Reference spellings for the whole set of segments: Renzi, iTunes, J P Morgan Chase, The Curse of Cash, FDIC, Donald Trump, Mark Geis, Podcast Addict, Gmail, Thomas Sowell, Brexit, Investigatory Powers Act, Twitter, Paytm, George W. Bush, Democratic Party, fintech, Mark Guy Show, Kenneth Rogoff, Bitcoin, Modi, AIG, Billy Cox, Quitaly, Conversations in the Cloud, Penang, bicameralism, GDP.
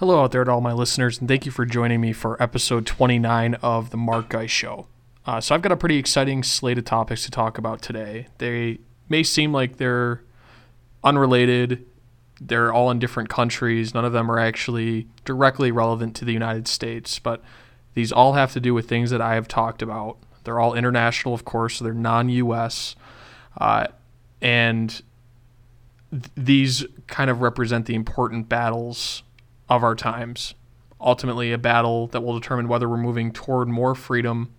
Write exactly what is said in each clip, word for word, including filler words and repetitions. Hello out there to all my listeners, and thank you for joining me for episode twenty-nine of the Mark Guy Show. Uh, so I've got a pretty exciting slate of topics to talk about today. They may seem like they're unrelated. They're all in different countries. None of them are actually directly relevant to the United States, but these all have to do with things that I have talked about. They're all international, of course, so they're non-U S. Uh, and th- these kind of represent the important battles of our times. Ultimately, a battle that will determine whether we're moving toward more freedom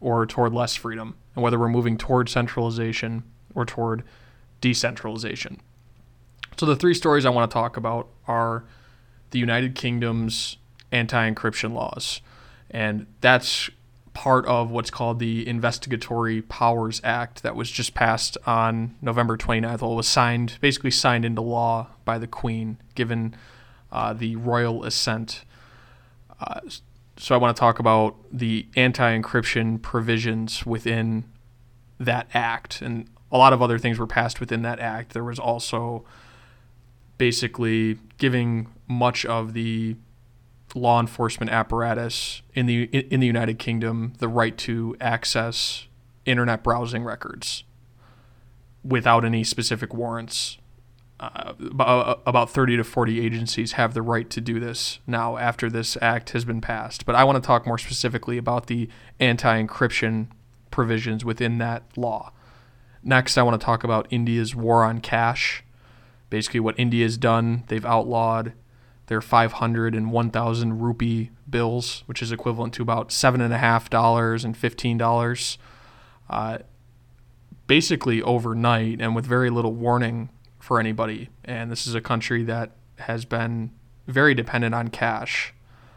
or toward less freedom, and whether we're moving toward centralization or toward decentralization. So the three stories I want to talk about are the United Kingdom's anti-encryption laws, and that's part of what's called the Investigatory Powers Act that was just passed on November twenty-ninth. Well, it was signed, basically signed into law by the Queen, given Uh, the royal assent. Uh, so I want to talk about the anti-encryption provisions within that act. And a lot of other things were passed within that act. There was also basically giving much of the law enforcement apparatus in the in the United Kingdom the right to access internet browsing records without any specific warrants. Uh, about thirty to forty agencies have the right to do this now after this act has been passed. But I want to talk more specifically about the anti-encryption provisions within that law. Next, I want to talk about India's war on cash. Basically what India's done, they've outlawed their five hundred and one thousand rupee bills, which is equivalent to about seven dollars and fifty cents and fifteen dollars, uh, basically overnight and with very little warning for anybody. And this is a country that has been very dependent on cash.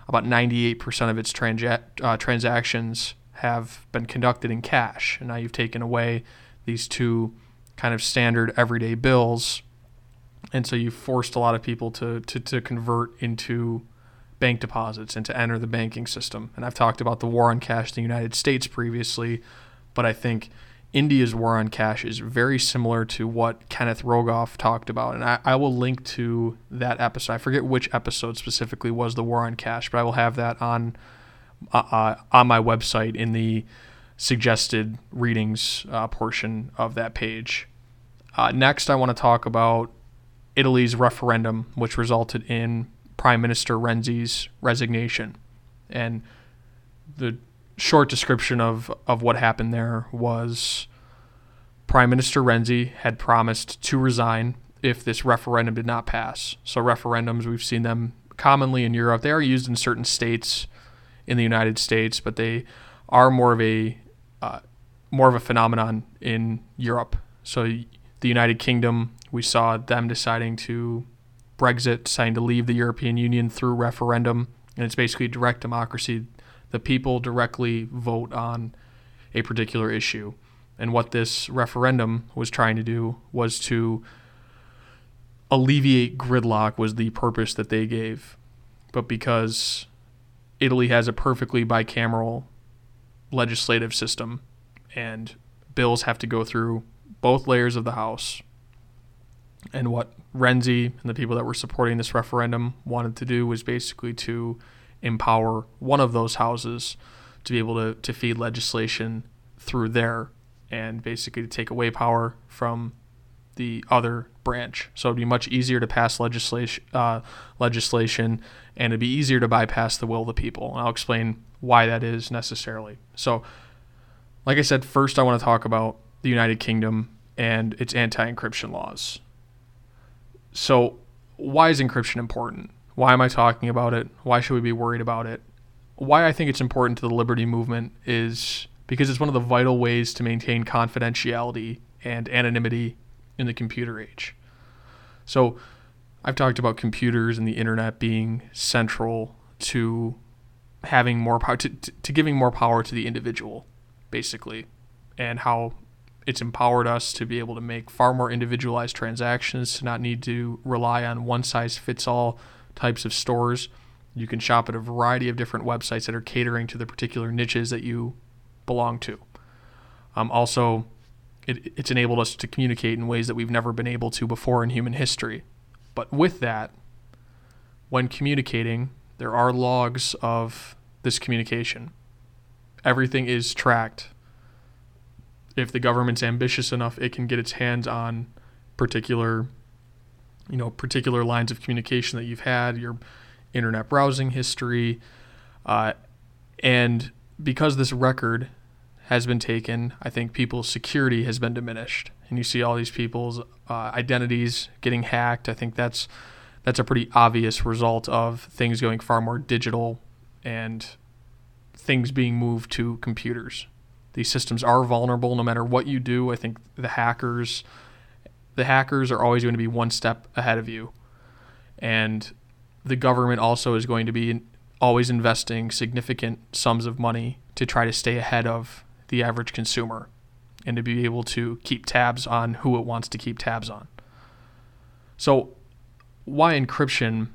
About ninety-eight percent of its trans- uh, transactions have been conducted in cash. And now you've taken away these two kind of standard everyday bills. And so you've forced a lot of people to, to, to convert into bank deposits and to enter the banking system. And I've talked about the war on cash in the United States previously, but I think India's war on cash is very similar to what Kenneth Rogoff talked about. And I, I will link to that episode. I forget which episode specifically was the war on cash, but I will have that on uh, uh, on my website in the suggested readings uh, portion of that page. Uh, next, I want to talk about Italy's referendum, which resulted in Prime Minister Renzi's resignation. And the short description of, of what happened there was Prime Minister Renzi had promised to resign if this referendum did not pass. So referendums, we've seen them commonly in Europe. They are used in certain states in the United States, but they are more of a uh, more of a phenomenon in Europe. So the United Kingdom, we saw them deciding to Brexit, deciding to leave the European Union through referendum, and it's basically direct democracy. The people directly vote on a particular issue. And what this referendum was trying to do was to alleviate gridlock, was the purpose that they gave. But because Italy has a perfectly bicameral legislative system and bills have to go through both layers of the House, and what Renzi and the people that were supporting this referendum wanted to do was basically to empower one of those houses to be able to, to feed legislation through there and basically to take away power from the other branch. So it'd be much easier to pass legislation, uh, legislation, and it'd be easier to bypass the will of the people. And I'll explain why that is necessarily. So like I said, first I want to talk about the United Kingdom and its anti-encryption laws. So why is encryption important? Why am I talking about it? Why should we be worried about it? Why I think it's important to the liberty movement is because it's one of the vital ways to maintain confidentiality and anonymity in the computer age. So I've talked about computers and the internet being central to having more power, to, to, to giving more power to the individual, basically, and how it's empowered us to be able to make far more individualized transactions, to not need to rely on one-size-fits-all types of stores. You can shop at a variety of different websites that are catering to the particular niches that you belong to. Um, also, it, it's enabled us to communicate in ways that we've never been able to before in human history. But with that when communicating, there are logs of this communication. Everything is tracked. If the government's ambitious enough, it can get its hands on particular, you know, particular lines of communication that you've had, your internet browsing history. Uh, and because this record has been taken, I think people's security has been diminished. And you see all these people's uh, identities getting hacked. I think that's that's a pretty obvious result of things going far more digital and things being moved to computers. These systems are vulnerable no matter what you do. I think the hackers, the hackers are always going to be one step ahead of you. And the government also is going to be always investing significant sums of money to try to stay ahead of the average consumer and to be able to keep tabs on who it wants to keep tabs on. So why encryption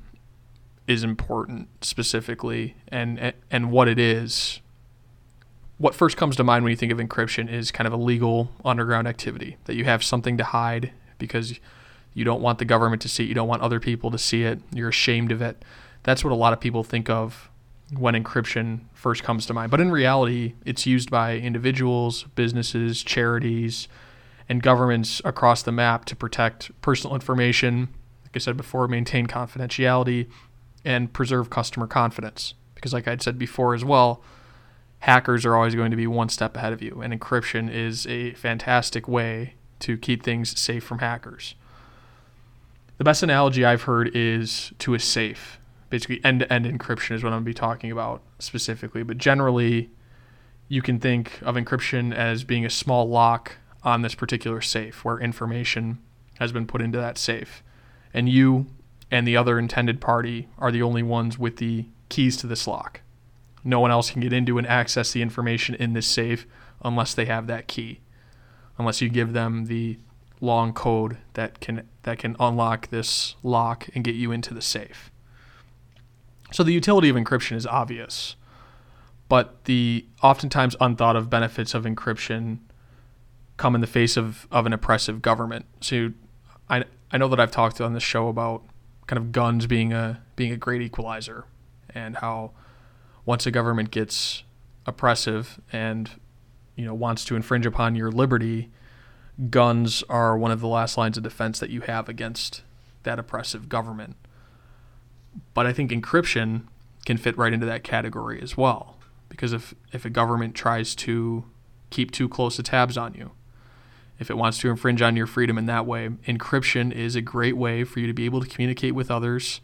is important specifically, and and what it is. What first comes to mind when you think of encryption is kind of a legal underground activity, that you have something to hide because you don't want the government to see it, you don't want other people to see it, you're ashamed of it. That's what a lot of people think of when encryption first comes to mind. But in reality, it's used by individuals, businesses, charities, and governments across the map to protect personal information, like I said before, maintain confidentiality, and preserve customer confidence. Because like I'd said before as well, hackers are always going to be one step ahead of you, and encryption is a fantastic way to keep things safe from hackers. The best analogy I've heard is to a safe. Basically, end-to-end encryption is what I'm going to be talking about specifically, but generally you can think of encryption as being a small lock on this particular safe where information has been put into that safe, and you and the other intended party are the only ones with the keys to this lock. No one else can get into and access the information in this safe unless they have that key, unless you give them the long code that can that can unlock this lock and get you into the safe. So the utility of encryption is obvious, but the oftentimes unthought of benefits of encryption come in the face of, of an oppressive government. So I I know that I've talked on this show about kind of guns being a being a great equalizer, and how once a government gets oppressive and, you know, wants to infringe upon your liberty, guns are one of the last lines of defense that you have against that oppressive government. But I think encryption can fit right into that category as well, because if, if a government tries to keep too close to tabs on you, if it wants to infringe on your freedom in that way, encryption is a great way for you to be able to communicate with others,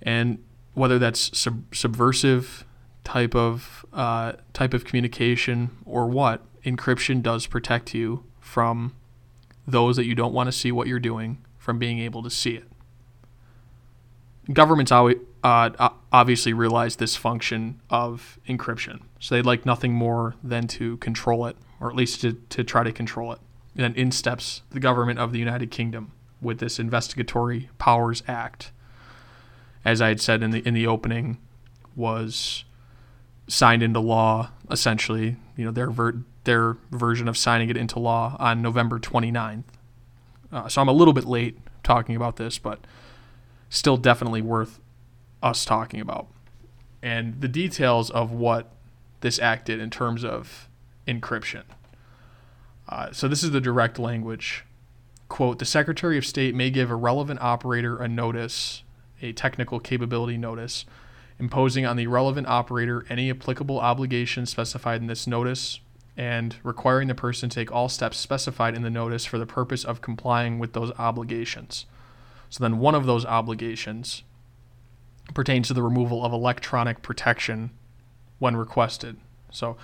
and whether that's sub- subversive type of uh, type of communication or what, encryption does protect you from those that you don't want to see what you're doing from being able to see it. Governments always, uh, obviously realize this function of encryption, so they'd like nothing more than to control it, or at least to, to try to control it. And then in steps the government of the United Kingdom with this Investigatory Powers Act, as I had said in the in the opening, was signed into law, essentially, you know, their ver- their version of signing it into law on November twenty-ninth. Uh, so I'm a little bit late talking about this, but still definitely worth us talking about. And the details of what this act did in terms of encryption. Uh, so this is the direct language. Quote, "The Secretary of State may give a relevant operator a notice, a technical capability notice, imposing on the relevant operator any applicable obligation specified in this notice and requiring the person to take all steps specified in the notice for the purpose of complying with those obligations." So then one of those obligations pertains to the removal of electronic protection when requested. So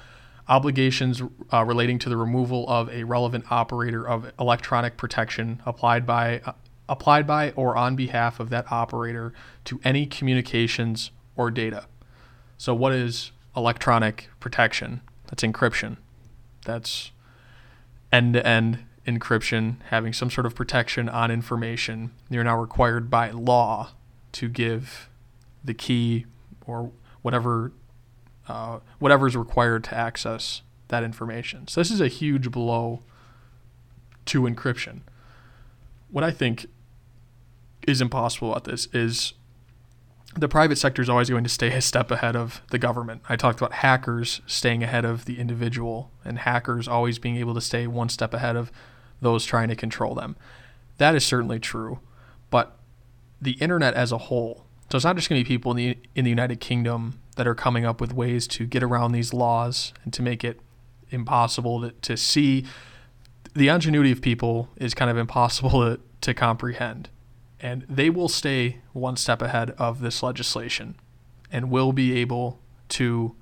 obligations uh, relating to the removal of a relevant operator of electronic protection applied by uh, applied by or on behalf of that operator to any communications or data. So what is electronic protection? That's encryption. That's end-to-end encryption, having some sort of protection on information. You're now required by law to give the key or whatever uh, whatever is required to access that information. So this is a huge blow to encryption. What I think is impossible about this is the private sector is always going to stay a step ahead of the government. I talked about hackers staying ahead of the individual and hackers always being able to stay one step ahead of those trying to control them. That is certainly true, but the internet as a whole, so it's not just going to be people in the in the United Kingdom that are coming up with ways to get around these laws and to make it impossible to, to see. The ingenuity of people is kind of impossible to, to comprehend. And they will stay one step ahead of this legislation and will be able to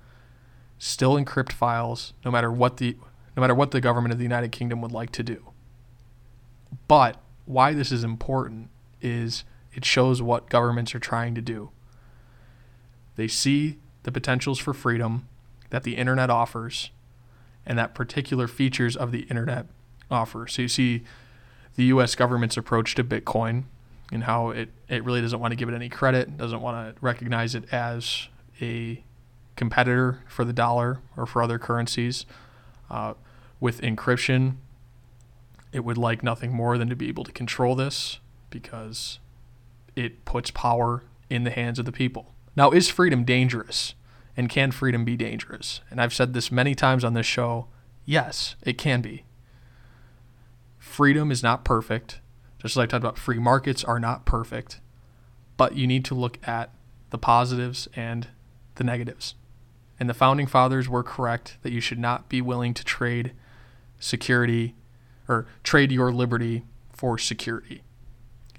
still encrypt files no matter what the no matter what the government of the United Kingdom would like to do. But why this is important is it shows what governments are trying to do. They see the potentials for freedom that the internet offers and that particular features of the internet offer. So you see the U S government's approach to Bitcoin and how it, it really doesn't want to give it any credit, doesn't want to recognize it as a competitor for the dollar or for other currencies. Uh, with encryption, it would like nothing more than to be able to control this because it puts power in the hands of the people. Now, is freedom dangerous? And can freedom be dangerous? And I've said this many times on this show, yes, it can be. Freedom is not perfect. Just as I talked about, free markets are not perfect, but you need to look at the positives and the negatives. And the founding fathers were correct that you should not be willing to trade security or trade your liberty for security.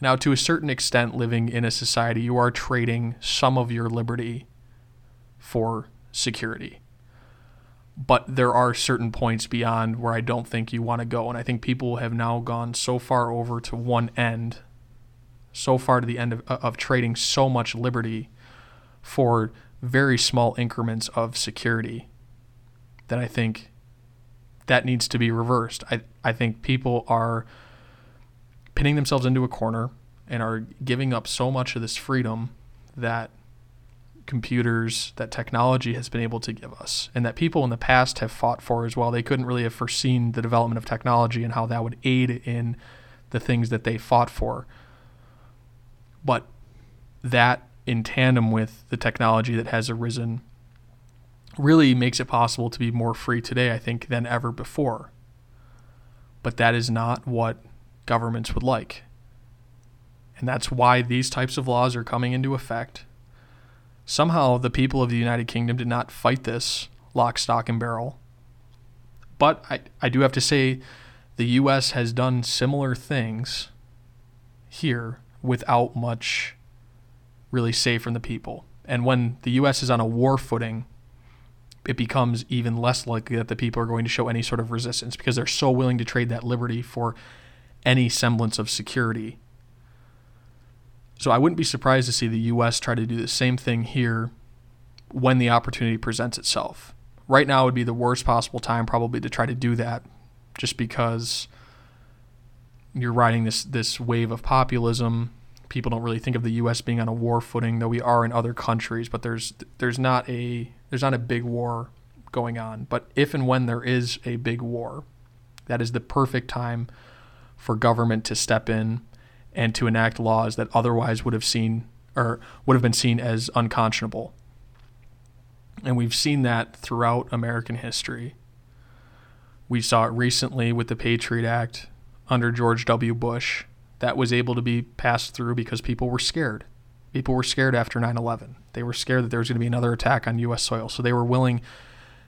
Now, to a certain extent, living in a society, you are trading some of your liberty for security. But there are certain points beyond where I don't think you want to go. And I think people have now gone so far over to one end, so far to the end of, of trading so much liberty for very small increments of security that I think that needs to be reversed. I, I think people are pinning themselves into a corner and are giving up so much of this freedom that computers, that technology has been able to give us, and that people in the past have fought for as well. They couldn't really have foreseen the development of technology and how that would aid in the things that they fought for. But that, in tandem with the technology that has arisen, really makes it possible to be more free today, I think, than ever before. But that is not what governments would like. And that's why these types of laws are coming into effect. Somehow the people of the United Kingdom did not fight this lock, stock, and barrel. But I, I do have to say the U S has done similar things here without much really say from the people. And when the U S is on a war footing, it becomes even less likely that the people are going to show any sort of resistance because they're so willing to trade that liberty for any semblance of security. So I wouldn't be surprised to see the U S try to do the same thing here when the opportunity presents itself. Right now would be the worst possible time probably to try to do that just because you're riding this, this wave of populism. People don't really think of the U S being on a war footing, though we are in other countries, but there's there's not a there's not a big war going on. But if and when there is a big war, that is the perfect time for government to step in and to enact laws that otherwise would have seen or would have been seen as unconscionable. And we've seen that throughout American history. We saw it recently with the Patriot Act under George W. Bush. That was able to be passed through because people were scared. People were scared after nine eleven. They were scared that there was going to be another attack on U S soil. So they were willing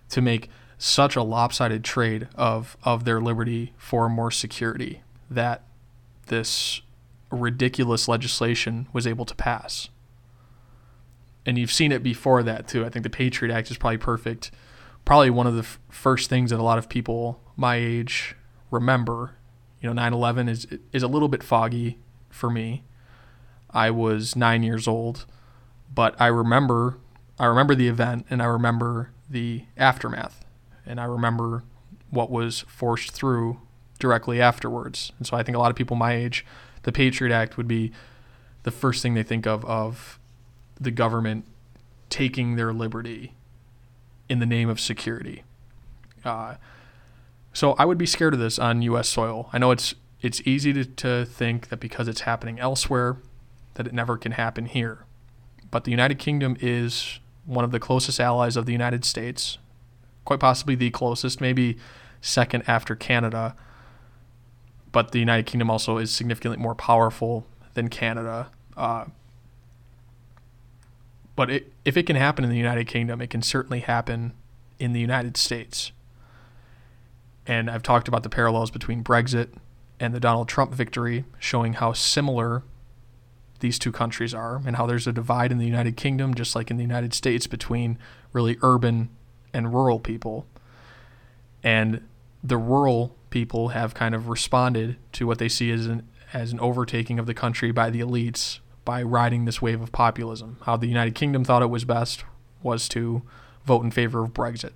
to make such a lopsided trade of, of their liberty for more security that this ridiculous legislation was able to pass. And you've seen it before that too. I think the Patriot Act is probably perfect. Probably one of the f- first things that a lot of people my age remember. You know, nine eleven is is a little bit foggy for me. I was nine years old, but I remember I remember the event and I remember the aftermath. And I remember what was forced through directly afterwards. And so I think a lot of people my age, the Patriot Act would be the first thing they think of, of the government taking their liberty in the name of security. Uh, so I would be scared of this on U S soil. I know it's it's easy to, to think that because it's happening elsewhere, that it never can happen here. but the United Kingdom is one of the closest allies of the United States, quite possibly the closest, maybe second after Canada. But the United Kingdom also is significantly more powerful than Canada. Uh, but it, if it can happen in the United Kingdom, it can certainly happen in the United States. And I've talked about the parallels between Brexit and the Donald Trump victory, showing how similar these two countries are and how there's a divide in the United Kingdom, just like in the United States, between really urban and rural people. And the rural people have kind of responded to what they see as an as an overtaking of the country by the elites by riding this wave of populism. How the United Kingdom thought it was best was to vote in favor of Brexit,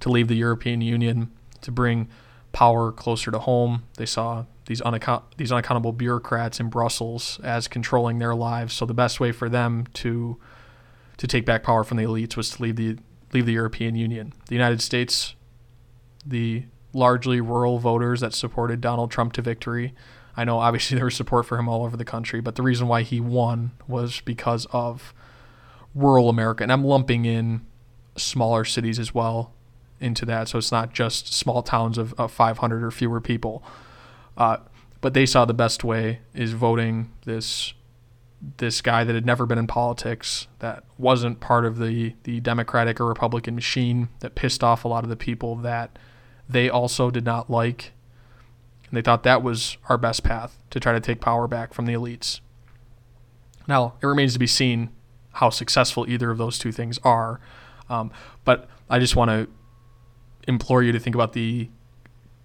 to leave the European Union, to bring power closer to home. They saw these, unaccount- these unaccountable bureaucrats in Brussels as controlling their lives. So the best way for them to to take back power from the elites was to leave the leave the European Union. The United States, the largely rural voters that supported Donald Trump to victory. I know obviously there was support for him all over the country, but the reason why he won was because of rural America. And I'm lumping in smaller cities as well into that. So it's not just small towns of, of five hundred or fewer people. Uh, but they saw the best way is voting this this guy that had never been in politics, that wasn't part of the, the Democratic or Republican machine, that pissed off a lot of the people that they also did not like. And they thought that was our best path to try to take power back from the elites. Now, it remains to be seen how successful either of those two things are. Um, but I just want to implore you to think about the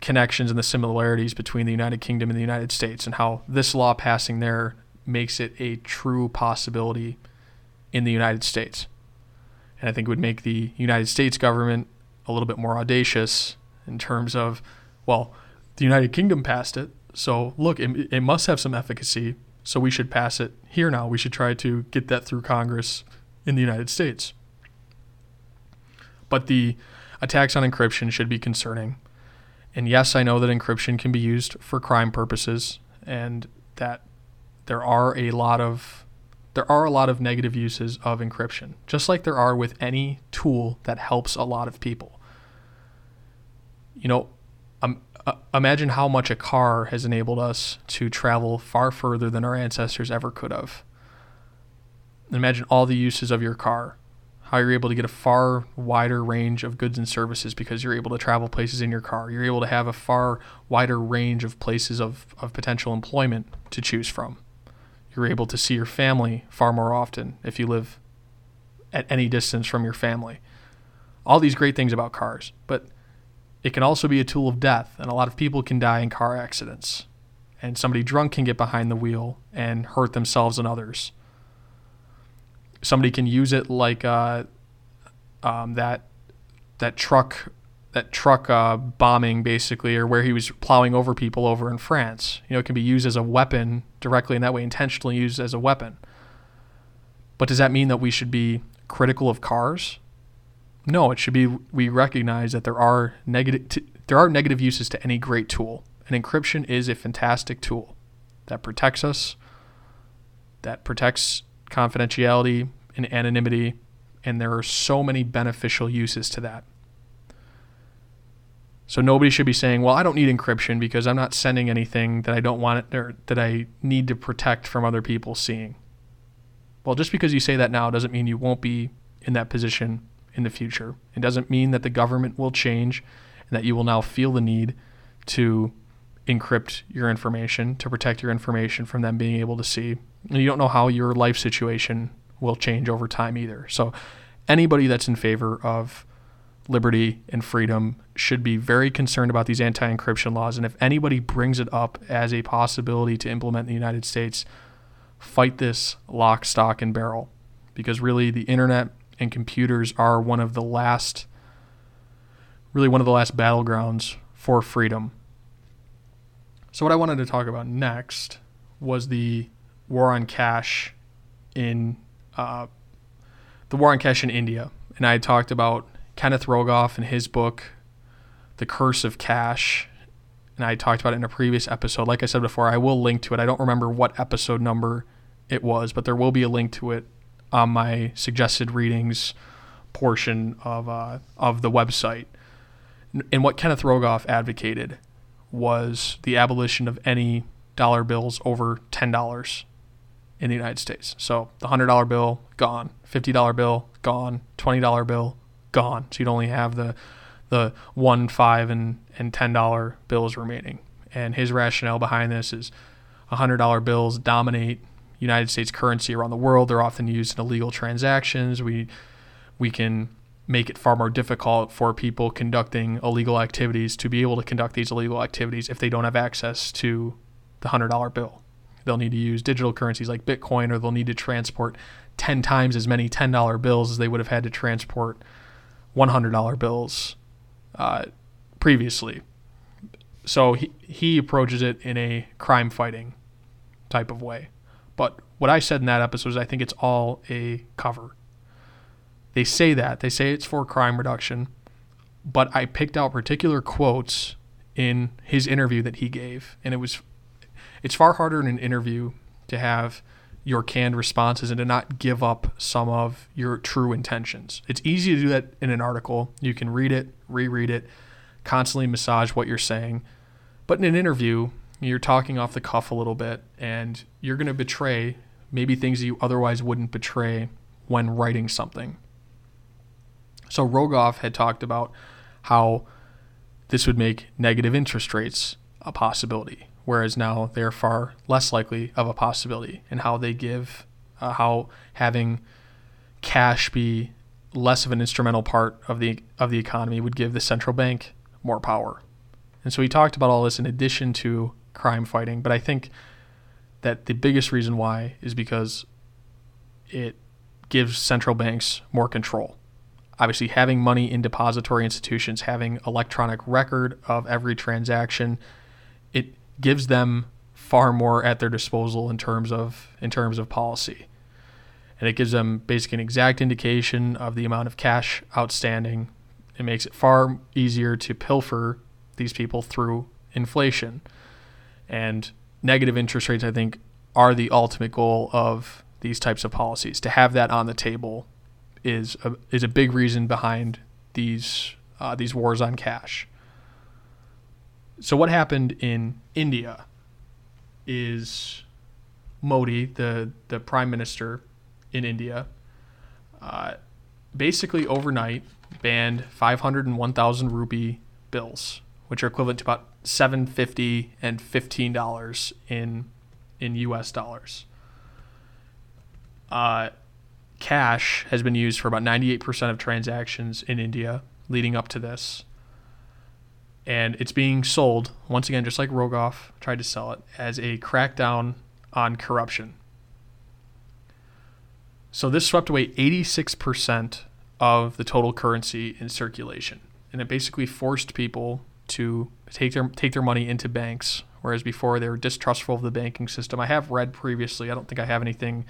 connections and the similarities between the United Kingdom and the United States, and how this law passing there makes it a true possibility in the United States. And I think it would make the United States government a little bit more audacious in terms of, well, the United Kingdom passed it, so look, it, it must have some efficacy, so we should pass it here now. We should try to get that through Congress in the United States. But the attacks on encryption should be concerning. And yes, I know that encryption can be used for crime purposes, and that there are a lot of there are a lot of negative uses of encryption, just like there are with any tool that helps a lot of people. You know, um, uh, imagine how much a car has enabled us to travel far further than our ancestors ever could have. Imagine all the uses of your car, how you're able to get a far wider range of goods and services because you're able to travel places in your car. You're able to have a far wider range of places of, of potential employment to choose from. You're able to see your family far more often if you live at any distance from your family. All these great things about cars, but it can also be a tool of death, and a lot of people can die in car accidents. And somebody drunk can get behind the wheel and hurt themselves and others. Somebody can use it like uh, um, that that truck that truck uh, bombing, basically, or where he was plowing over people over in France. You know, it can be used as a weapon directly in that way, intentionally used as a weapon. But does that mean that we should be critical of cars? No, it should be we recognize that there are negative t- there are negative uses to any great tool. And encryption is a fantastic tool that protects us, that protects confidentiality and anonymity, and there are so many beneficial uses to that. So nobody should be saying, well, I don't need encryption because I'm not sending anything that I don't want it, or that I need to protect from other people seeing. Well, just because you say that now doesn't mean you won't be in that position in the future. It doesn't mean that the government will change and that you will now feel the need to encrypt your information, to protect your information from them being able to see. And you don't know how your life situation will change over time either. So anybody that's in favor of liberty and freedom should be very concerned about these anti-encryption laws. And if anybody brings it up as a possibility to implement in the United States, fight this lock, stock, and barrel. Because really the internet and computers are one of the last, really one of the last battlegrounds for freedom. So what I wanted to talk about next was the war on cash in uh, the war on cash in India. And I had talked about Kenneth Rogoff and his book, The Curse of Cash. And I talked about it in a previous episode. Like I said before, I will link to it. I don't remember what episode number it was, but there will be a link to it on my suggested readings portion of uh, of the website. And what Kenneth Rogoff advocated was the abolition of any dollar bills over ten dollars in the United States. So the one hundred dollar bill, gone. fifty dollar bill, gone. twenty dollar bill, gone. So you'd only have the the one, five, and, and ten dollar bills remaining. And his rationale behind this is one hundred dollar bills dominate United States currency around the world. They're often used in illegal transactions. We we can make it far more difficult for people conducting illegal activities to be able to conduct these illegal activities if they don't have access to the one hundred dollar bill. They'll need to use digital currencies like Bitcoin, or they'll need to transport ten times as many ten dollar bills as they would have had to transport one hundred dollar bills uh, previously. So he, he approaches it in a crime-fighting type of way. But what I said in that episode is I think it's all a cover. They say that. They say it's for crime reduction. But I picked out particular quotes in his interview that he gave. And it was, it's far harder in an interview to have your canned responses and to not give up some of your true intentions. It's easy to do that in an article. You can read it, reread it, constantly massage what you're saying. But in an interview, you're talking off the cuff a little bit, and you're going to betray maybe things that you otherwise wouldn't betray when writing something. So Rogoff had talked about how this would make negative interest rates a possibility, whereas now they're far less likely of a possibility, and how they give, uh, how having cash be less of an instrumental part of the of the economy would give the central bank more power. And so he talked about all this in addition to crime fighting, but I think that the biggest reason why is because it gives central banks more control. Obviously, having money in depository institutions, having electronic record of every transaction, it gives them far more at their disposal in terms of in terms of policy. And it gives them basically an exact indication of the amount of cash outstanding. It makes it far easier to pilfer these people through inflation. And negative interest rates, I think, are the ultimate goal of these types of policies. To have that on the table is a, is a big reason behind these uh, these wars on cash. So what happened in India is Modi, the, the prime minister in India, uh, basically overnight banned five hundred and one thousand rupee bills, which are equivalent to about seven dollars and fifty cents and fifteen dollars in in U S dollars. Uh Cash has been used for about ninety-eight percent of transactions in India leading up to this. And it's being sold, once again, just like Rogoff tried to sell it, as a crackdown on corruption. So this swept away eighty-six percent of the total currency in circulation. And it basically forced people to take their take their money into banks, whereas before they were distrustful of the banking system. I have read previously, I don't think I have anything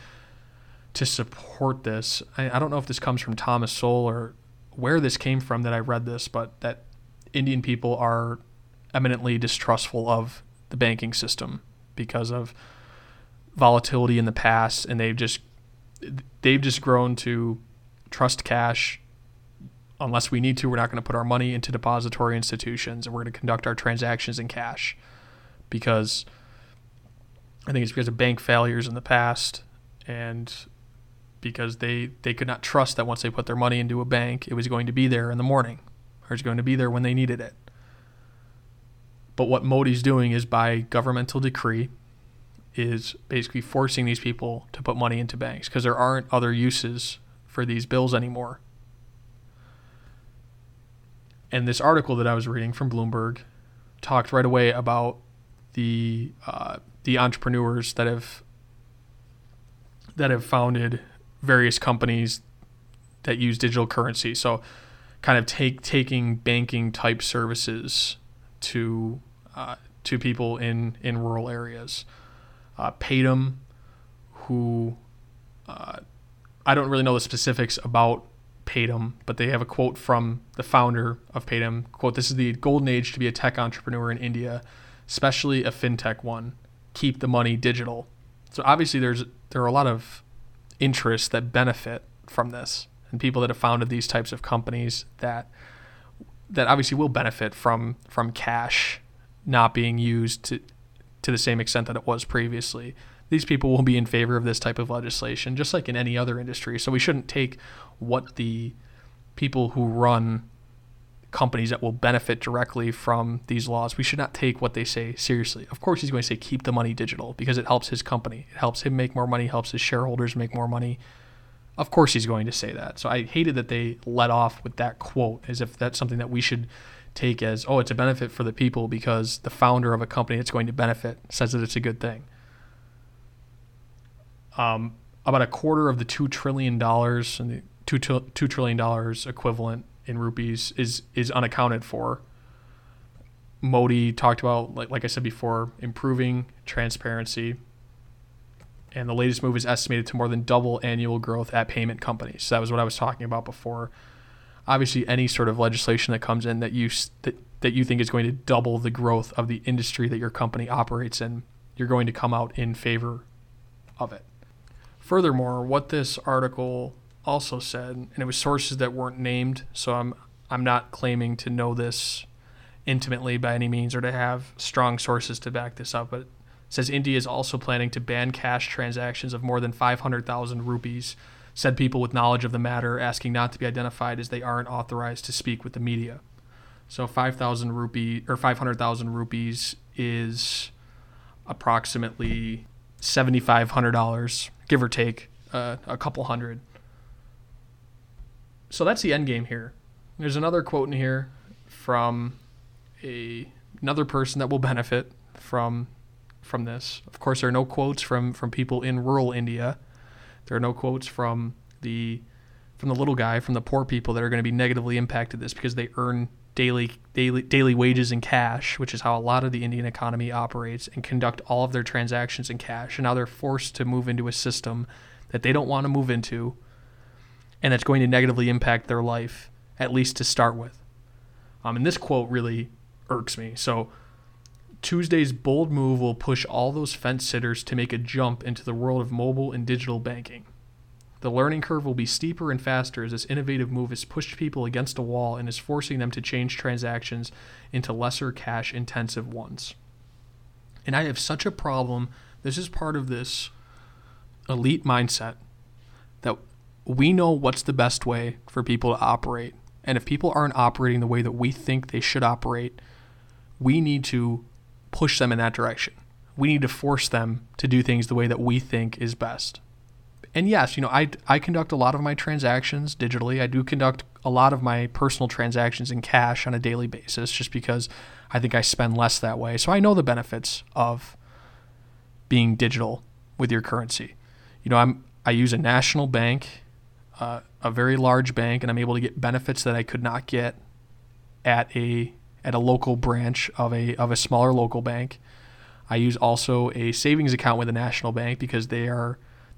to support this. I, I don't know if this comes from Thomas Sowell or where this came from that I read this, but that Indian people are eminently distrustful of the banking system because of volatility in the past, and they've just they've just grown to trust cash. Unless we need to, we're not going to put our money into depository institutions, and we're going to conduct our transactions in cash, because I think it's because of bank failures in the past, and because they, they could not trust that once they put their money into a bank, it was going to be there in the morning, or it's going to be there when they needed it. But what Modi's doing is, by governmental decree, is basically forcing these people to put money into banks because there aren't other uses for these bills anymore. And this article that I was reading from Bloomberg talked right away about the uh, the entrepreneurs that have that have founded various companies that use digital currency. So kind of take taking banking type services to uh, to people in, in rural areas. Uh, Paytm, who uh, I don't really know the specifics about Paytm, but they have a quote from the founder of Paytm. Quote, "This is the golden age to be a tech entrepreneur in India, especially a fintech one. Keep the money digital." So obviously there's there are a lot of interests that benefit from this, and people that have founded these types of companies that that obviously will benefit from from cash not being used to to the same extent that it was previously. These people will be in favor of this type of legislation, just like in any other industry. So we shouldn't take what the people who run companies that will benefit directly from these laws, we should not take what they say seriously. Of course, he's going to say keep the money digital because it helps his company. It helps him make more money, helps his shareholders make more money. Of course, he's going to say that. So I hated that they let off with that quote as if that's something that we should take as, oh, it's a benefit for the people because the founder of a company that's going to benefit says that it's a good thing. Um, about a quarter of the two trillion dollars and the two trillion dollars equivalent in rupees is is unaccounted for. Modi talked about, like, like I said before, improving transparency. And the latest move is estimated to more than double annual growth at payment companies. So that was what I was talking about before. Obviously, any sort of legislation that comes in that you that, that you think is going to double the growth of the industry that your company operates in, you're going to come out in favor of it. Furthermore, what this article also said, and it was sources that weren't named, so I'm I'm not claiming to know this intimately by any means or to have strong sources to back this up, but it says India is also planning to ban cash transactions of more than five hundred thousand rupees, said people with knowledge of the matter, asking not to be identified as they aren't authorized to speak with the media. So five thousand rupee or five hundred thousand rupees is approximately seven thousand five hundred dollars, give or take uh, a couple hundred. So that's the end game here. There's another quote in here from a, another person that will benefit from from this. Of course, there are no quotes from, from people in rural India. There are no quotes from the from the little guy, from the poor people that are going to be negatively impacted this because they earn daily daily daily wages in cash, which is how a lot of the Indian economy operates, and conduct all of their transactions in cash. And now they're forced to move into a system that they don't want to move into, and that's going to negatively impact their life, at least to start with. Um, and this quote really irks me. So, Tuesday's bold move will push all those fence sitters to make a jump into the world of mobile and digital banking. The learning curve will be steeper and faster as this innovative move has pushed people against a wall and is forcing them to change transactions into lesser cash-intensive ones. And I have such a problem. This is part of this elite mindset that we know what's the best way for people to operate. And if people aren't operating the way that we think they should operate, we need to push them in that direction. We need to force them to do things the way that we think is best. And yes, you know, I, I conduct a lot of my transactions digitally. I do conduct a lot of my personal transactions in cash on a daily basis just because I think I spend less that way. So I know the benefits of being digital with your currency. You know, I'm I use a national bank, Uh, a very large bank, and I'm able to get benefits that I could not get at a at a local branch of a of a smaller local bank. I use also a savings account with a national bank because they are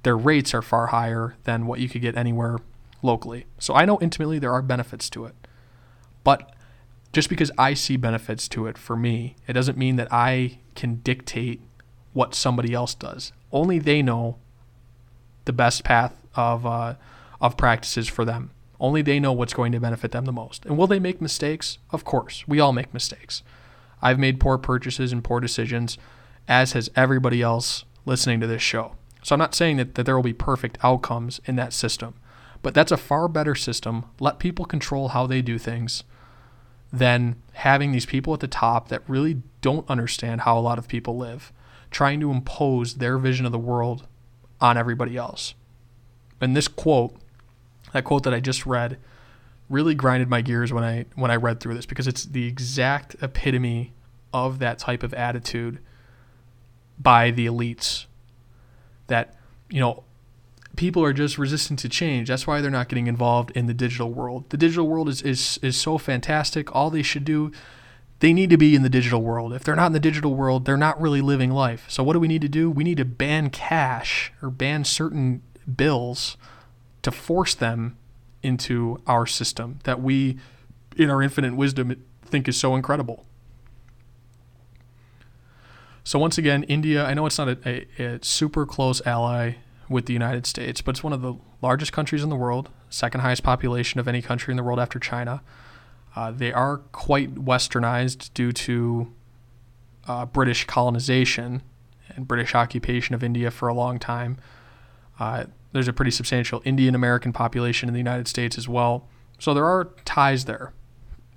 their rates are far higher than what you could get anywhere locally. So I know intimately there are benefits to it. But just because I see benefits to it for me, it doesn't mean that I can dictate what somebody else does. Only they know the best path of uh of practices for them. Only they know what's going to benefit them the most. And will they make mistakes? Of course, we all make mistakes. I've made poor purchases and poor decisions, as has everybody else listening to this show. So I'm not saying that, that there will be perfect outcomes in that system, but that's a far better system. Let people control how they do things than having these people at the top that really don't understand how a lot of people live, trying to impose their vision of the world on everybody else. And this quote, that quote that I just read, really grinded my gears when I when I read through this because it's the exact epitome of that type of attitude by the elites. That, you know, people are just resistant to change. That's why they're not getting involved in the digital world. The digital world is is is so fantastic. All they should do, they need to be in the digital world. If they're not in the digital world, they're not really living life. So what do we need to do? We need to ban cash or ban certain bills to force them into our system that we, in our infinite wisdom, think is so incredible. So once again, India, I know it's not a, a, a super close ally with the United States, but it's one of the largest countries in the world, second highest population of any country in the world after China. Uh, they are quite westernized due to uh, British colonization and British occupation of India for a long time. Uh, there's a pretty substantial Indian-American population in the United States as well. So there are ties there.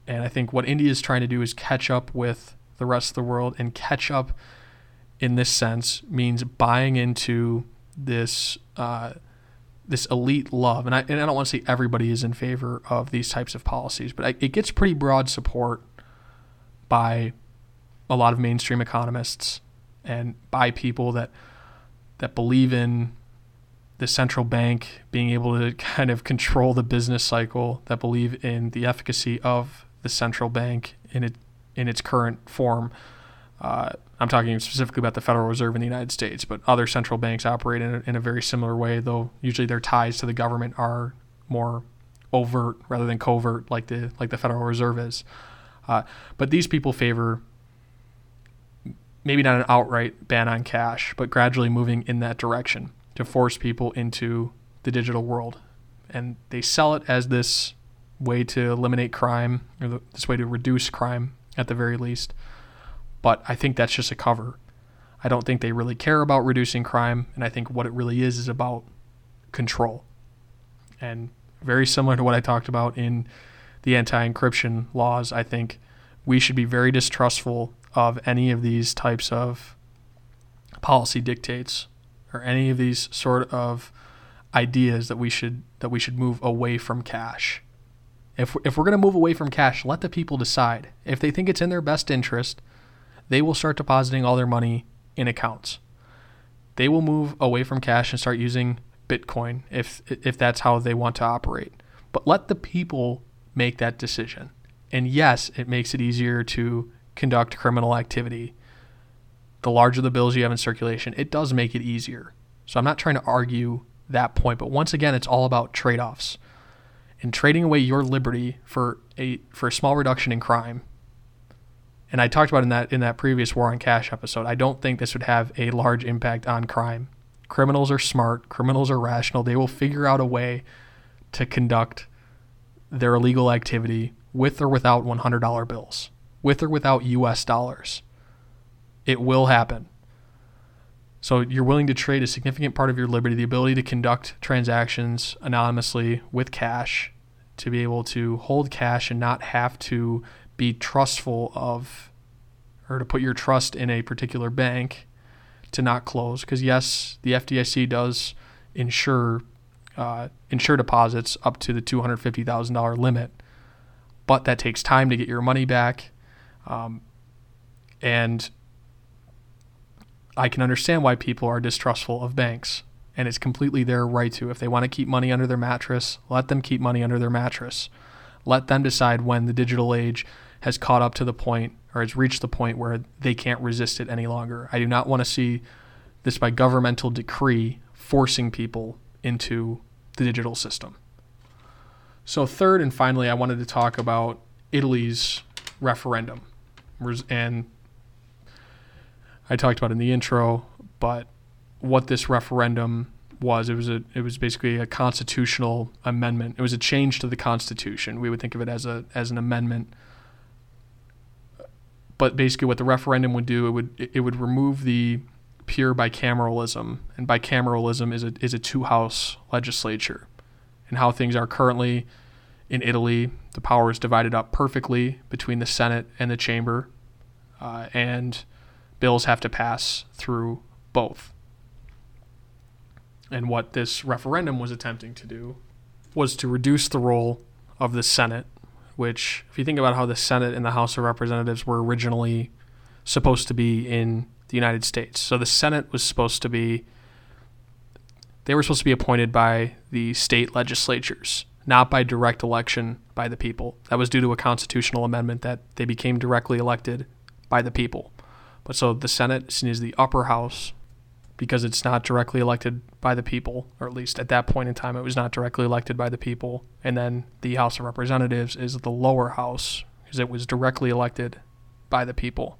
And I think what India is trying to do is catch up with the rest of the world, and catch up in this sense means buying into this uh, this elite love. And I, and I don't want to say everybody is in favor of these types of policies, but I, it gets pretty broad support by a lot of mainstream economists and by people that that believe in the central bank being able to kind of control the business cycle, that believe in the efficacy of the central bank in it in its current form. Uh, I'm talking specifically about the Federal Reserve in the United States, but other central banks operate in a, in a very similar way, though usually their ties to the government are more overt rather than covert, like the like the Federal Reserve is. Uh, but these people favor maybe not an outright ban on cash, but gradually moving in that direction to force people into the digital world. And they sell it as this way to eliminate crime, or this way to reduce crime at the very least. But I think that's just a cover. I don't think they really care about reducing crime, and I think what it really is is about control. And very similar to what I talked about in the anti-encryption laws, I think we should be very distrustful of any of these types of policy dictates or any of these sort of ideas that we should that we should move away from cash. If if we're going to move away from cash, let the people decide. If they think it's in their best interest, they will start depositing all their money in accounts. They will move away from cash and start using Bitcoin if if that's how they want to operate. But let the people make that decision. And yes, it makes it easier to conduct criminal activity. The larger the bills you have in circulation, it does make it easier. So I'm not trying to argue that point, but once again, it's all about trade-offs. And trading away your liberty for a for a small reduction in crime. And I talked about in that in that previous War on Cash episode, I don't think this would have a large impact on crime. Criminals are smart. Criminals are rational. They will figure out a way to conduct their illegal activity with or without one hundred dollar bills, with or without U S dollars. It will happen. So you're willing to trade a significant part of your liberty, the ability to conduct transactions anonymously with cash, to be able to hold cash and not have to be trustful of, or to put your trust in a particular bank to not close. Because yes, the F D I C does insure uh, insure deposits up to the two hundred fifty thousand dollars limit, but that takes time to get your money back. Um, and I can understand why people are distrustful of banks, and it's completely their right to. If they want to keep money under their mattress, let them keep money under their mattress. Let them decide when the digital age has caught up to the point, or has reached the point where they can't resist it any longer. I do not want to see this by governmental decree forcing people into the digital system. So third and finally, I wanted to talk about Italy's referendum. And I talked about it in the intro, but what this referendum was, it was a it was basically a constitutional amendment. It was a change to the Constitution. We would think of it as a as an amendment. But basically what the referendum would do, it would it would remove the pure bicameralism. And bicameralism is a is a two-house legislature. And how things are currently in Italy, the power is divided up perfectly between the Senate and the Chamber, uh, and bills have to pass through both. And what this referendum was attempting to do was to reduce the role of the Senate, which, if you think about how the Senate and the House of Representatives were originally supposed to be in the United States. So the Senate was supposed to be, they were supposed to be appointed by the state legislatures, not by direct election by the people. That was due to a constitutional amendment that they became directly elected by the people. But so the Senate, seen as the upper house, because it's not directly elected by the people, or at least at that point in time, it was not directly elected by the people. And then the House of Representatives is the lower house, because it was directly elected by the people.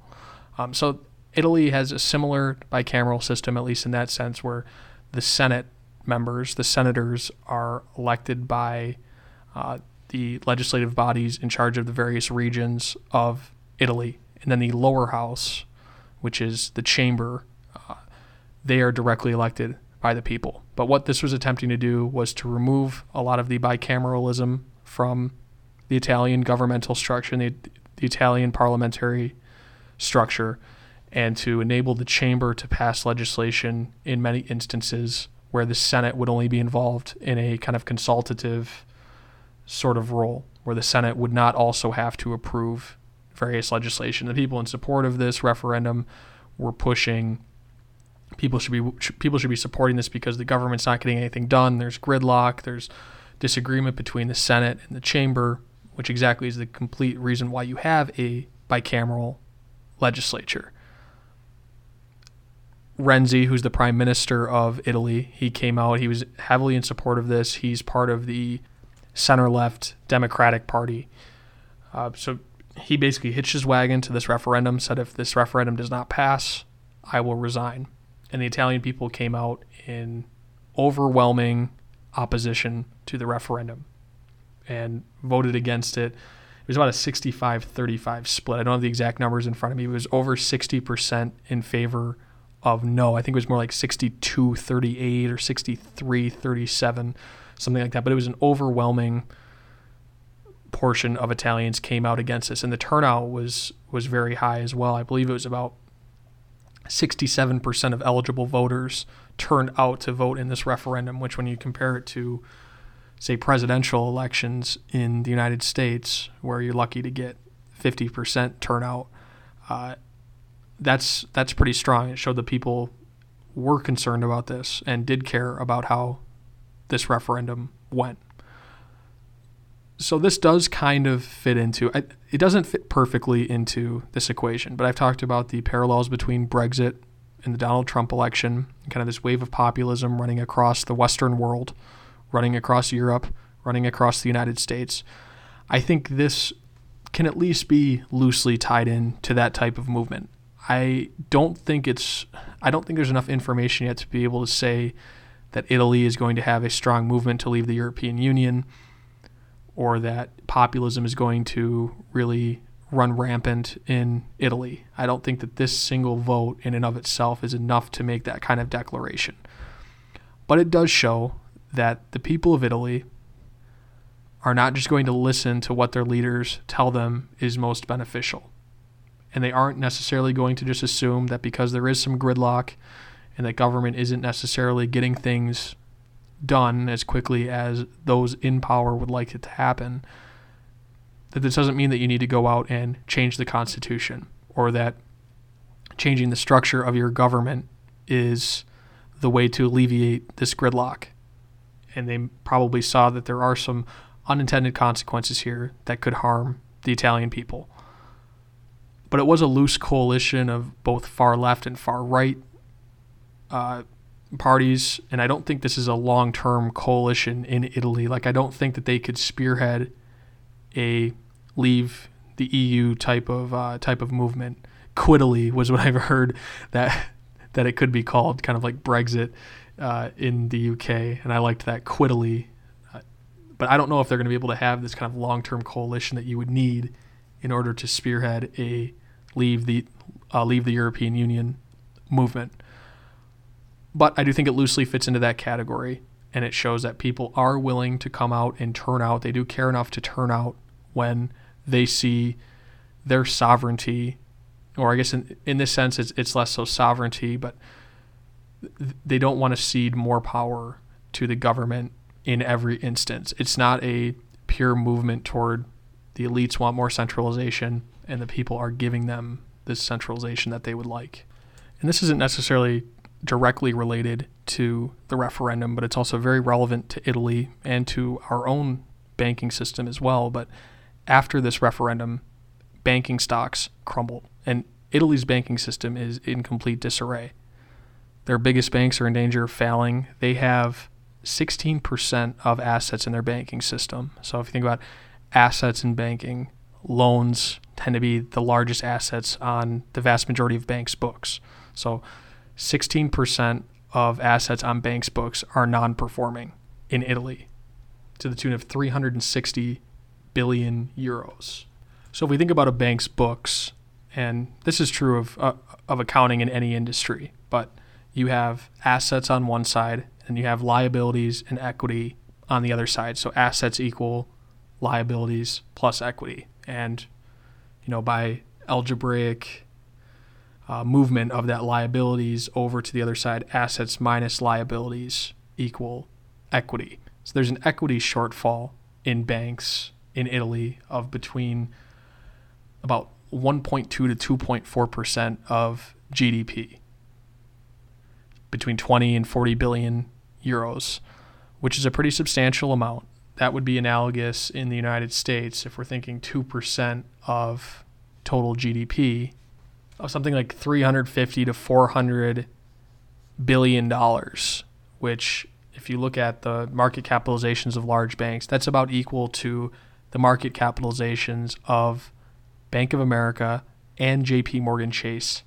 Um, so Italy has a similar bicameral system, at least in that sense, where the Senate members, the senators, are elected by uh, the legislative bodies in charge of the various regions of Italy. And then the lower house, which is the chamber, uh, they are directly elected by the people. But what this was attempting to do was to remove a lot of the bicameralism from the Italian governmental structure and the, the Italian parliamentary structure, and to enable the chamber to pass legislation in many instances where the Senate would only be involved in a kind of consultative sort of role, where the Senate would not also have to approve various legislation. The people in support of this referendum were pushing, people should be people should be supporting this because the government's not getting anything done. There's gridlock, there's disagreement between the Senate and the chamber, which exactly is the complete reason why you have a bicameral legislature. Renzi, who's the prime minister of Italy, he came out, he was heavily in support of this. He's part of the center-left Democratic Party. Uh, so he basically hitched his wagon to this referendum, said if this referendum does not pass, I will resign. And the Italian people came out in overwhelming opposition to the referendum and voted against it. It was about a sixty-five thirty-five split. I don't have the exact numbers in front of me. It was over sixty percent in favor of no. I think it was more like sixty-two thirty-eight or sixty-three thirty-seven, something like that. But it was an overwhelming portion of Italians came out against this. And the turnout was was very high as well. I believe it was about sixty-seven percent of eligible voters turned out to vote in this referendum, which when you compare it to, say, presidential elections in the United States, where you're lucky to get fifty percent turnout, uh, that's that's pretty strong. It showed that people were concerned about this and did care about how this referendum went. So this does kind of fit into, it doesn't fit perfectly into this equation, but I've talked about the parallels between Brexit and the Donald Trump election, kind of this wave of populism running across the Western world, running across Europe, running across the United States. I think this can at least be loosely tied in to that type of movement. I don't think it's, I don't think there's enough information yet to be able to say that Italy is going to have a strong movement to leave the European Union, or that populism is going to really run rampant in Italy. I don't think that this single vote in and of itself is enough to make that kind of declaration. But it does show that the people of Italy are not just going to listen to what their leaders tell them is most beneficial. And they aren't necessarily going to just assume that because there is some gridlock and that government isn't necessarily getting things done as quickly as those in power would like it to happen, that this doesn't mean that you need to go out and change the Constitution, or that changing the structure of your government is the way to alleviate this gridlock. And they probably saw that there are some unintended consequences here that could harm the Italian people. But it was a loose coalition of both far left and far right uh, parties, and I don't think this is a long-term coalition in Italy. Like, I don't think that they could spearhead a leave the E U type of uh, type of movement. Quitaly was what I've heard that that it could be called, kind of like Brexit uh, in the U K, and I liked that, Quitaly. Uh, but I don't know if they're going to be able to have this kind of long-term coalition that you would need in order to spearhead a leave the uh, leave the European Union movement. But I do think it loosely fits into that category, and it shows that people are willing to come out and turn out. They do care enough to turn out when they see their sovereignty, or I guess in, in this sense it's, it's less so sovereignty, but th- they don't want to cede more power to the government in every instance. It's not a pure movement toward the elites want more centralization, and the people are giving them this centralization that they would like. And this isn't necessarily directly related to the referendum, but it's also very relevant to Italy and to our own banking system as well. But after this referendum, banking stocks crumbled, and Italy's banking system is in complete disarray. Their biggest banks are in danger of failing. They have sixteen percent of assets in their banking system. So if you think about assets in banking, loans tend to be the largest assets on the vast majority of banks' books. So sixteen percent of assets on banks' books are non-performing in Italy to the tune of three hundred sixty billion euros. So if we think about a bank's books, and this is true of uh, of accounting in any industry, but you have assets on one side and you have liabilities and equity on the other side. So assets equal liabilities plus equity. And, you know, by algebraic uh, movement of that liabilities over to the other side, assets minus liabilities equal equity. So there's an equity shortfall in banks in Italy of between about one point two to two point four percent of G D P, between twenty and forty billion euros, which is a pretty substantial amount. That would be analogous in the United States if we're thinking two percent of total G D P, of something like three hundred fifty to four hundred billion dollars, which if you look at the market capitalizations of large banks, that's about equal to the market capitalizations of Bank of America and J P Morgan Chase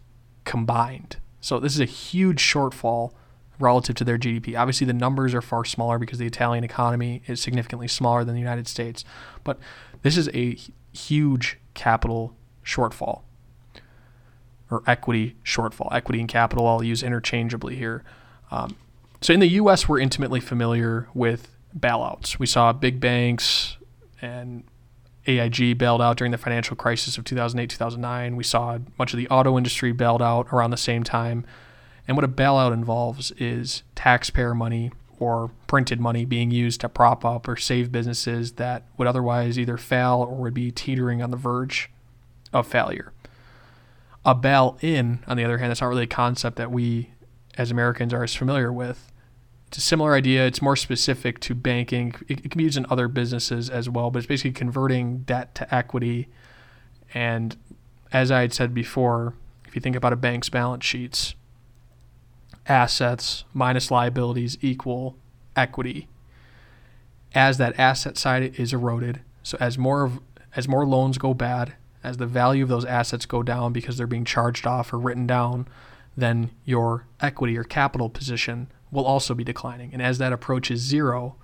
combined. So this is a huge shortfall relative to their G D P. Obviously, the numbers are far smaller because the Italian economy is significantly smaller than the United States. But this is a huge capital shortfall, or equity shortfall. Equity and capital I'll use interchangeably here. Um, so in the U S, we're intimately familiar with bailouts. We saw big banks and A I G bailed out during the financial crisis of two thousand eight, two thousand nine. We saw much of the auto industry bailed out around the same time. And what a bailout involves is taxpayer money or printed money being used to prop up or save businesses that would otherwise either fail or would be teetering on the verge of failure. A bail-in, on the other hand, that's not really a concept that we as Americans are as familiar with. It's a similar idea. It's more specific to banking. It, it can be used in other businesses as well, but it's basically converting debt to equity. And as I had said before, if you think about a bank's balance sheets, assets minus liabilities equal equity. As that asset side is eroded, so as more of, as more loans go bad, as the value of those assets go down because they're being charged off or written down, then your equity or capital position will also be declining. And as that approaches zero,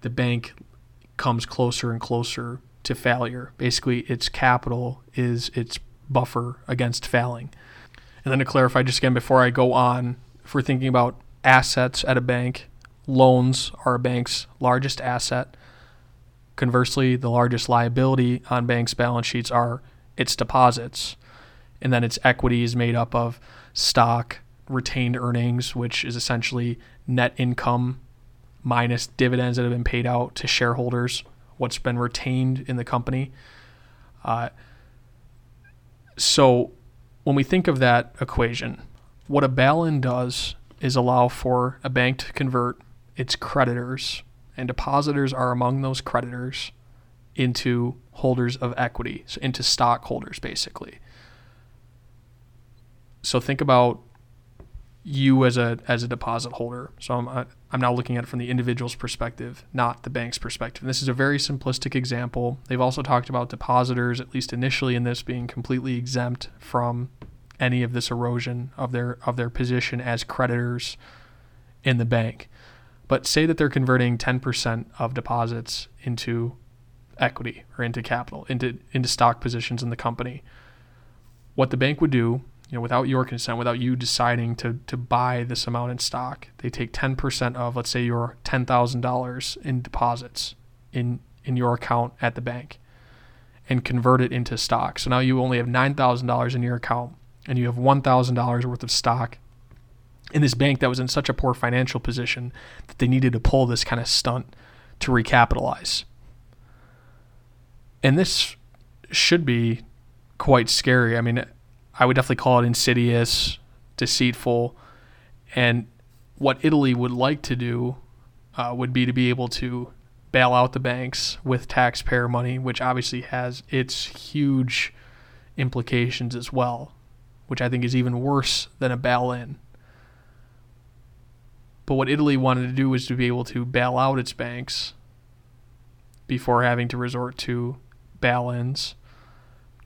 the bank comes closer and closer to failure. Basically, its capital is its buffer against failing. And then to clarify just again before I go on, if we're thinking about assets at a bank, loans are a bank's largest asset. Conversely, the largest liability on banks' balance sheets are its deposits. And then its equity is made up of stock, retained earnings, which is essentially net income minus dividends that have been paid out to shareholders, what's been retained in the company. Uh, so when we think of that equation, what a bail-in does is allow for a bank to convert its creditors, and depositors are among those creditors, into holders of equity, so into stockholders basically. So think about you as a as a deposit holder. So I'm I'm now looking at it from the individual's perspective, not the bank's perspective. And this is a very simplistic example. They've also talked about depositors, at least initially in this, being completely exempt from any of this erosion of their of their position as creditors in the bank. But say that they're converting ten percent of deposits into equity or into capital, into into stock positions in the company. What the bank would do, you know, without your consent, without you deciding to to buy this amount in stock, they take ten percent of, let's say, your ten thousand dollars in deposits in in your account at the bank and convert it into stock. So now you only have nine thousand dollars in your account and you have one thousand dollars worth of stock in this bank that was in such a poor financial position that they needed to pull this kind of stunt to recapitalize. And this should be quite scary. I mean, I would definitely call it insidious, deceitful, and what Italy would like to do uh, would be to be able to bail out the banks with taxpayer money, which obviously has its huge implications as well, which I think is even worse than a bail-in. But what Italy wanted to do was to be able to bail out its banks before having to resort to bail-ins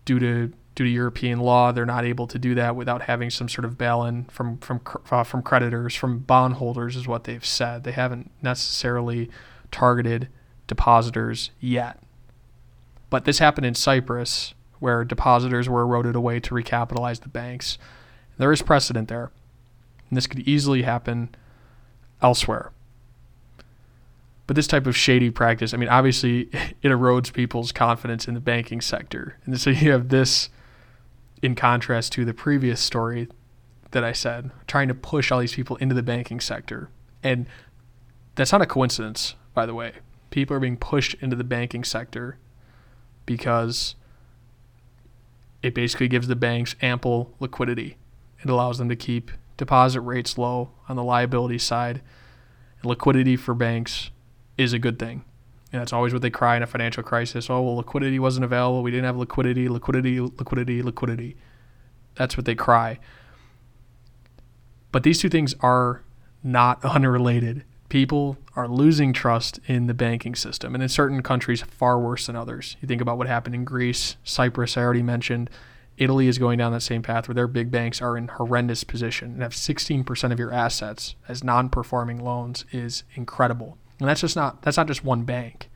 due to due to European law, they're not able to do that without having some sort of bail-in from from uh, from creditors, from bondholders, is what they've said. They haven't necessarily targeted depositors yet. But this happened in Cyprus, where depositors were eroded away to recapitalize the banks. There is precedent there, and this could easily happen elsewhere. But this type of shady practice, I mean, obviously it erodes people's confidence in the banking sector. And so you have this in contrast to the previous story that I said, trying to push all these people into the banking sector. And that's not a coincidence, by the way. People are being pushed into the banking sector because it basically gives the banks ample liquidity. It allows them to keep deposit rates low on the liability side. And liquidity for banks is a good thing. And that's always what they cry in a financial crisis. Oh, well, liquidity wasn't available. We didn't have liquidity, liquidity, liquidity, liquidity. That's what they cry. But these two things are not unrelated. People are losing trust in the banking system, and in certain countries, far worse than others. You think about what happened in Greece, Cyprus, I already mentioned. Italy is going down that same path where their big banks are in horrendous position and have sixteen percent of your assets as non-performing loans is incredible. And that's just not that's not just one bank.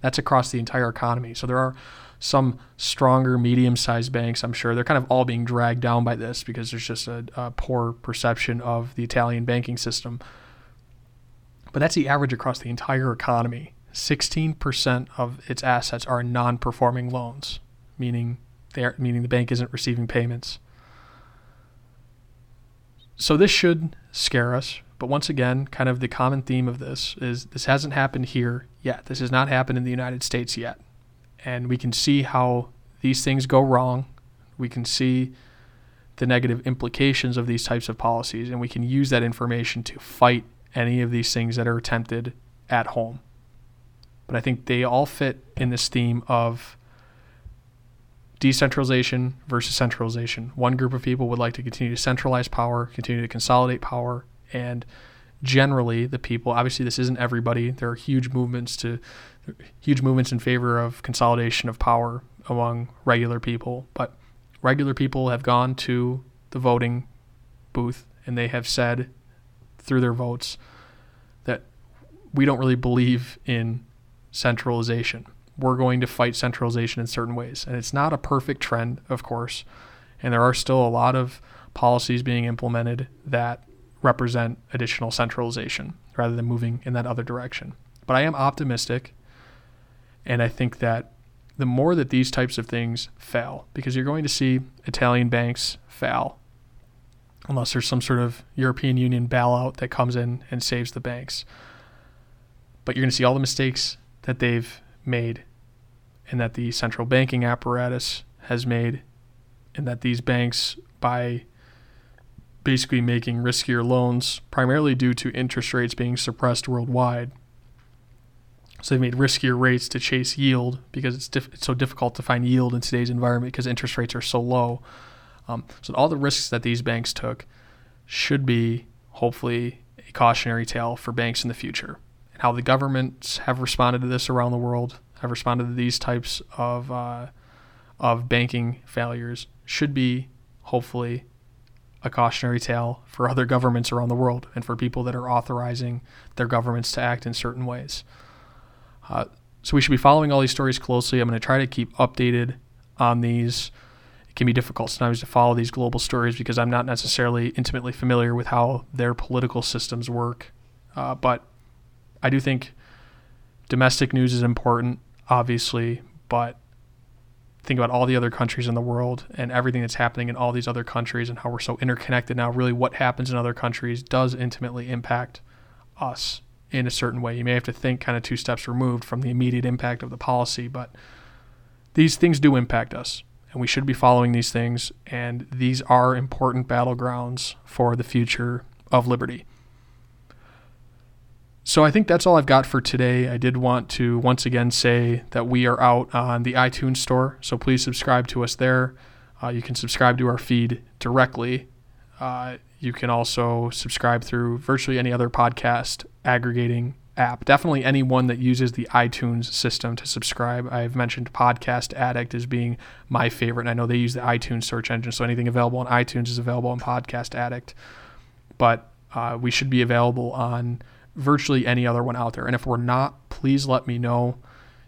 That's across the entire economy. So there are some stronger, medium-sized banks, I'm sure. They're kind of all being dragged down by this because there's just a, a poor perception of the Italian banking system. But that's the average across the entire economy. sixteen percent of its assets are non-performing loans, meaning they are, meaning the bank isn't receiving payments. So this should scare us. But once again, kind of the common theme of this is this hasn't happened here yet. This has not happened in the United States yet. And we can see how these things go wrong. We can see the negative implications of these types of policies, and we can use that information to fight any of these things that are attempted at home. But I think they all fit in this theme of decentralization versus centralization. One group of people would like to continue to centralize power, continue to consolidate power, and generally the people, obviously this isn't everybody, there are huge movements to huge movements in favor of consolidation of power among regular people, but regular people have gone to the voting booth and they have said through their votes that we don't really believe in centralization. We're going to fight centralization in certain ways. And it's not a perfect trend, of course, and there are still a lot of policies being implemented that represent additional centralization rather than moving in that other direction. But I am optimistic, and I think that the more that these types of things fail, because you're going to see Italian banks fail unless there's some sort of European Union bailout that comes in and saves the banks. But you're going to see all the mistakes that they've made and that the central banking apparatus has made, and that these banks, by basically making riskier loans, primarily due to interest rates being suppressed worldwide. So they've made riskier rates to chase yield because it's, diff- it's so difficult to find yield in today's environment because interest rates are so low. Um, so all the risks that these banks took should be hopefully a cautionary tale for banks in the future. And how the governments have responded to this around the world, have responded to these types of uh, of banking failures, should be hopefully a cautionary tale for other governments around the world and for people that are authorizing their governments to act in certain ways. Uh, so we should be following all these stories closely. I'm going to try to keep updated on these. It can be difficult sometimes to follow these global stories because I'm not necessarily intimately familiar with how their political systems work. Uh, but I do think domestic news is important, obviously, but think about all the other countries in the world and everything that's happening in all these other countries and how we're so interconnected now. Really, what happens in other countries does intimately impact us in a certain way. You may have to think kind of two steps removed from the immediate impact of the policy, but these things do impact us, and we should be following these things, and these are important battlegrounds for the future of liberty. So I think that's all I've got for today. I did want to once again say that we are out on the iTunes store, so please subscribe to us there. Uh, you can subscribe to our feed directly. Uh, you can also subscribe through virtually any other podcast aggregating app. Definitely anyone that uses the iTunes system to subscribe. I've mentioned Podcast Addict as being my favorite, and I know they use the iTunes search engine, so anything available on iTunes is available on Podcast Addict. But uh, we should be available on virtually any other one out there. And if we're not, please let me know.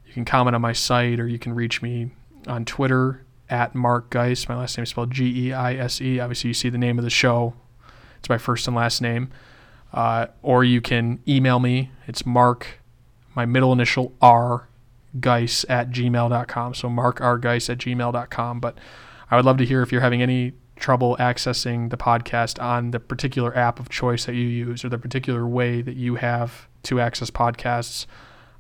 You can comment on my site, or you can reach me on Twitter at Mark Geis. My last name is spelled G E I S E. Obviously, you see the name of the show. It's my first and last name. Uh, or you can email me. It's Mark, my middle initial R, Geis at gmail dot com. So Mark R Geis at gmail dot com. But I would love to hear if you're having any trouble accessing the podcast on the particular app of choice that you use, or the particular way that you have to access podcasts.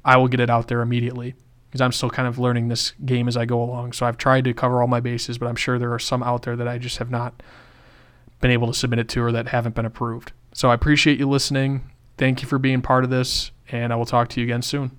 I will get it out there immediately, because I'm still kind of learning this game as I go along. So I've tried to cover all my bases, but I'm sure there are some out there that I just have not been able to submit it to, or that haven't been approved. So I appreciate you listening. Thank you for being part of this, and I will talk to you again soon.